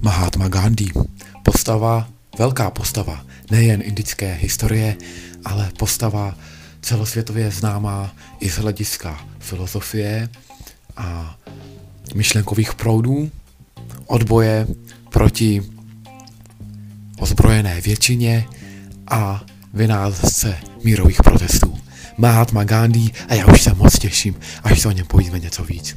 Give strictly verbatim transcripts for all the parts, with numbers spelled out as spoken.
Mahátma Gandhi. Postava, velká postava, nejen indické historie, ale postava celosvětově známá i z hlediska filozofie a myšlenkových proudů, odboje proti ozbrojené většině a vynálezce mírových protestů. Mahátma Gandhi a já už se moc těším, až se o něm povíme něco víc.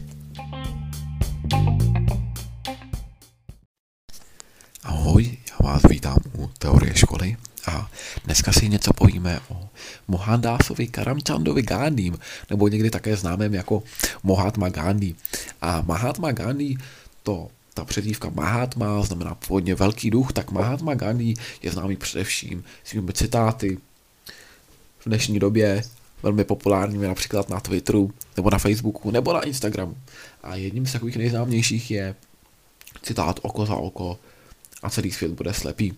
Ahoj, já vás vítám u Teorie školy a dneska si něco povíme o Mohandásovi Karamchandovi Gandhim, nebo někdy také známém jako Mahátma Gandhi. A Mahátma Gandhi, to ta přezdívka Mahátma znamená původně velký duch, tak Mahátma Gandhi je známý především svými citáty. V dnešní době velmi populárními například na Twitteru, nebo na Facebooku, nebo na Instagramu. A jedním z takových nejznámějších je citát oko za oko a celý svět bude slepý.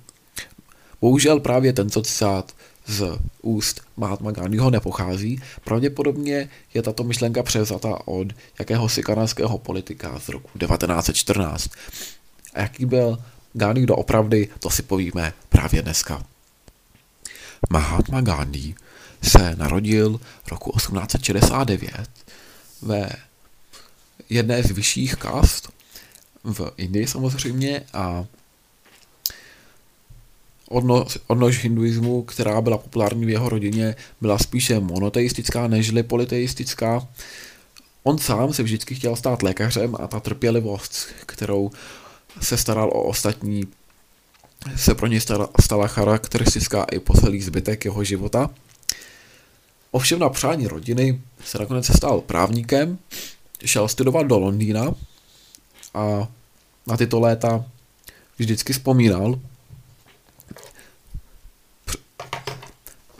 Bohužel právě tento citát z úst Mahátmy Gandhiho nepochází. Pravděpodobně je tato myšlenka převzata od jakéhosi kanadského politika z roku devatenáct set čtrnáct. A jaký byl Gandhi doopravdy, to si povíme právě dneska. Mahátma Gandhi se narodil roku osmnáct set šedesát devět ve jedné z vyšších kast v Indii samozřejmě a odnož, odnož hinduismu, která byla populární v jeho rodině, byla spíše monoteistická nežli politeistická. On sám se vždycky chtěl stát lékařem a ta trpělivost, kterou se staral o ostatní, se pro něj stala, stala charakteristická i po celý zbytek jeho života. Ovšem na přání rodiny se nakonec stal právníkem, šel studovat do Londýna a na tyto léta vždycky vzpomínal.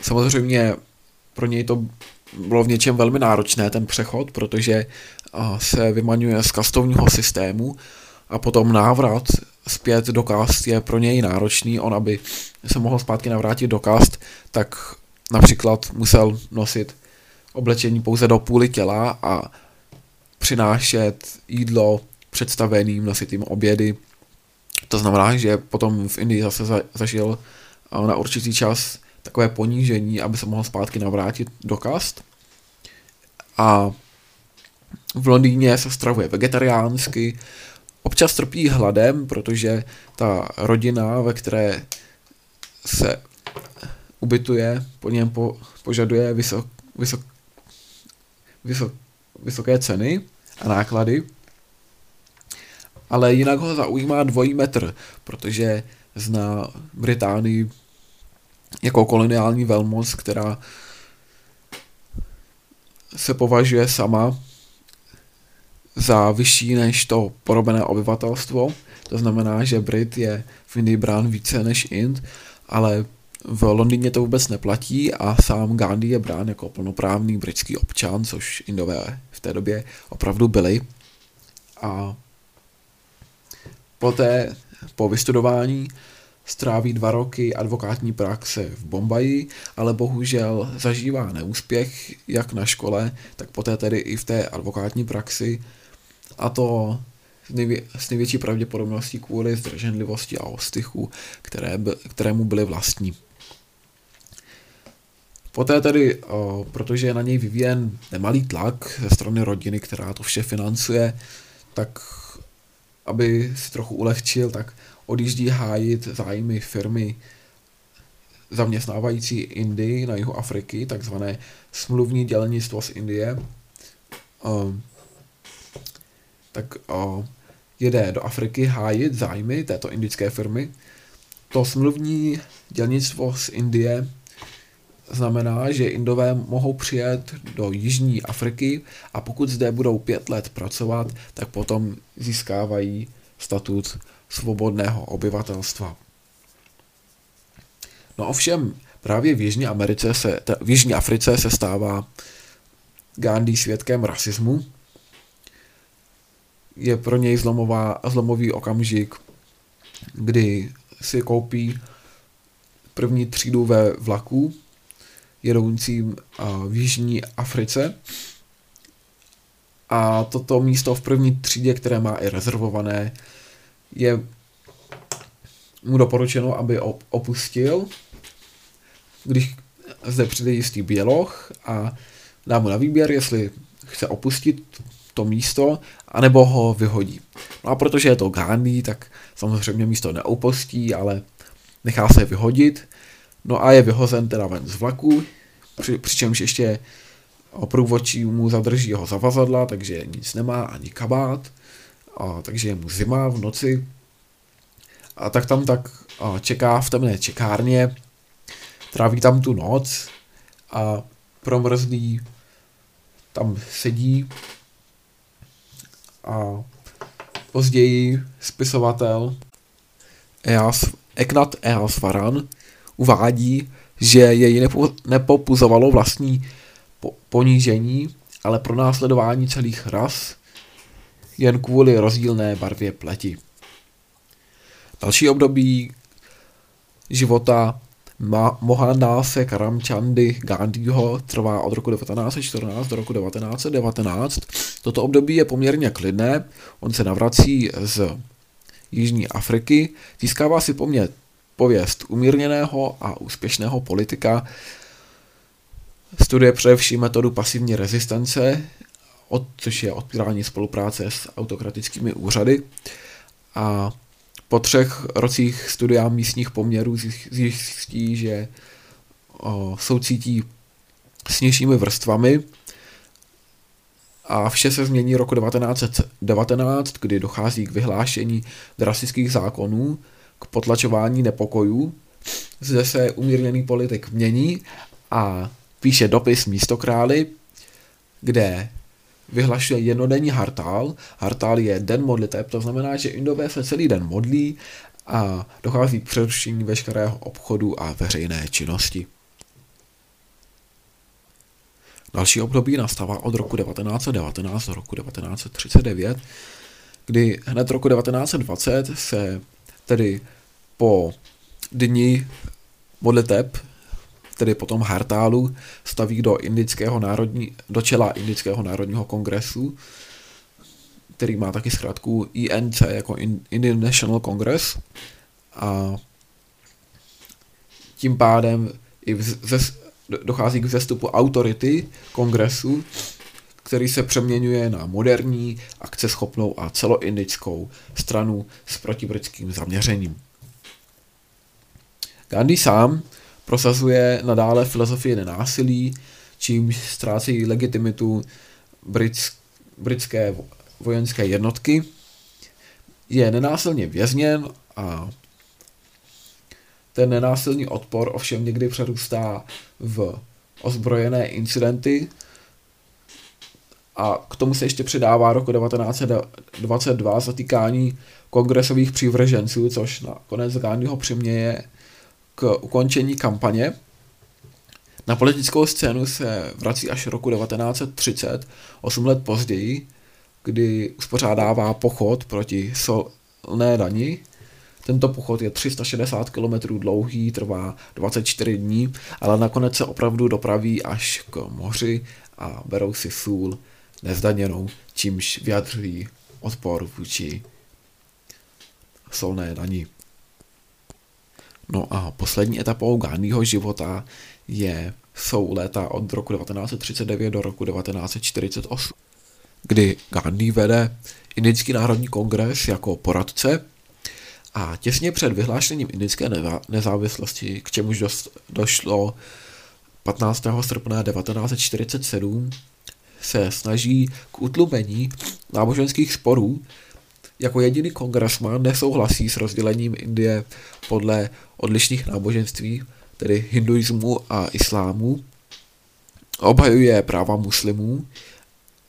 Samozřejmě pro něj to bylo v něčem velmi náročné, ten přechod, protože se vymaňuje z kastovního systému a potom návrat zpět do kast je pro něj náročný. On, aby se mohl zpátky navrátit do kast, tak například musel nosit oblečení pouze do půly těla a přinášet jídlo představeným, nosit jim obědy. To znamená, že potom v Indii zase zažil na určitý čas takové ponížení, aby se mohl zpátky navrátit do kast. A v Londýně se stravuje vegetariánsky, občas trpí hladem, protože ta rodina, ve které se ubytuje, po něm po, požaduje vysok, vysok, vysok, vysoké ceny a náklady, ale jinak ho zaujímá dvojí metr, protože zná Británii jako koloniální velmoc, která se považuje sama za vyšší než to porobené obyvatelstvo. To znamená, že Brit je v Indii brán více než Ind, ale v Londýně to vůbec neplatí a sám Gandhi je brán jako plnoprávný britský občan, což Indové v té době opravdu byli. A poté, po vystudování, stráví dva roky advokátní praxe v Bombaji, ale bohužel zažívá neúspěch jak na škole, tak poté tedy i v té advokátní praxi, a to s největší pravděpodobností kvůli zdrženlivosti a ostychu, které by, kterému byly vlastní. Poté tedy, o, protože je na něj vyvíjen nemalý tlak ze strany rodiny, která to vše financuje, tak aby si trochu ulehčil, tak odjíždí hájit zájmy firmy zaměstnávající Indii na jihu Afriky, takzvané smluvní dělnictvo z Indie. O, tak o, jede do Afriky hájit zájmy této indické firmy. To smluvní dělnictvo z Indie znamená, že Indové mohou přijet do jižní Afriky a pokud zde budou pět let pracovat, tak potom získávají statut svobodného obyvatelstva. No ovšem, právě v Jižní Americe se, v Jižní Africe se stává Gandhi svědkem rasismu. Je pro něj zlomová, zlomový okamžik, kdy si koupí první třídu ve vlaku jedoucím v Jižní Africe a toto místo v první třídě, které má i rezervované, je mu doporučeno, aby opustil, když zde přijde jistý běloch a dá mu na výběr, jestli chce opustit to místo, anebo ho vyhodí. No a protože je to Gandhi, tak samozřejmě místo neopustí, ale nechá se vyhodit. No a je vyhozen teda ven z vlaku, při, přičemž ještě průvodčí mu zadrží jeho zavazadla, takže nic nemá, ani kabát, a, takže je mu zima v noci. A tak tam tak a, čeká v temné čekárně, tráví tam tu noc a promrzlý tam sedí a později spisovatel Eos Eknat Eosvaran uvádí, že jej nepopuzovalo vlastní po ponížení, ale pro následování celých ras jen kvůli rozdílné barvě pleti. Další období života Mohandáse Karamchandy Gandhiho trvá od roku devatenáct set čtrnáct do roku devatenáct set devatenáct. Toto období je poměrně klidné, on se navrací z Jižní Afriky, získává si pomět pověst umírněného a úspěšného politika, studuje především metodu pasivní rezistence, od, což je odpírání spolupráce s autokratickými úřady, a po třech rocích studia místních poměrů zjistí, že o, soucítí s nižšími vrstvami, a vše se změní roku devatenáct set devatenáct, kdy dochází k vyhlášení drastických zákonů, k potlačování nepokojů. Zde se umírněný politik mění a píše dopis místokráli, kde vyhlašuje jednodenní hartál. Hartál je den modliteb, to znamená, že Indové se celý den modlí a dochází k přerušení veškerého obchodu a veřejné činnosti. Další období nastává od roku devatenáct set devatenáct do roku devatenáct set třicet devět, kdy hned roku devatenáct set dvacet se tedy po dni modliteb, tedy potom hartálu, staví do, indického národní, do čela Indického národního kongresu, který má taky zkrátku I N C jako Indian National Congress, a tím pádem i vz, dochází k vzestupu autority kongresu, který se přeměňuje na moderní, akceschopnou a celoindickou stranu s protibritským zaměřením. Gandhi sám prosazuje nadále filozofii nenásilí, čímž ztrácí legitimitu britské vojenské jednotky. Je nenásilně vězněn a ten nenásilný odpor ovšem někdy přerůstá v ozbrojené incidenty, a k tomu se ještě přidává roku devatenáct set dvacet dva zatýkání kongresových přívrženců, což nakonec Gandhiho přiměje k ukončení kampaně. Na politickou scénu se vrací až roku devatenáct set třicet, osm let později, kdy uspořádává pochod proti solné dani. Tento pochod je tři sta šedesát kilometrů dlouhý, trvá dvacet čtyři dní, ale nakonec se opravdu dopraví až k moři a berou si sůl nezdaněnou, čímž vyjadřují odpor vůči solné dani. No a poslední etapou Gandhiho života je, jsou léta od roku devatenáct set třicet devět do roku devatenáct set čtyřicet osm, kdy Gandhi vede Indický národní kongres jako poradce a těsně před vyhlášením indické nezávislosti, k čemuž došlo patnáctého srpna devatenáct set čtyřicet sedm, se snaží k utlumení náboženských sporů. Jako jediný kongresman nesouhlasí s rozdělením Indie podle odlišných náboženství, tedy hinduismu a islámu. Obhajuje práva muslimů,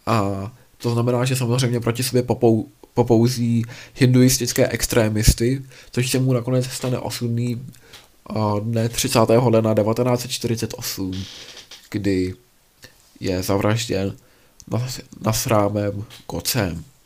a to znamená, že samozřejmě proti sobě popou, popouzí hinduistické extrémisty, což se mu nakonec stane osudný dne třicátého ledna devatenáct set čtyřicet osm, kdy je zavražděn nasrámem kocem.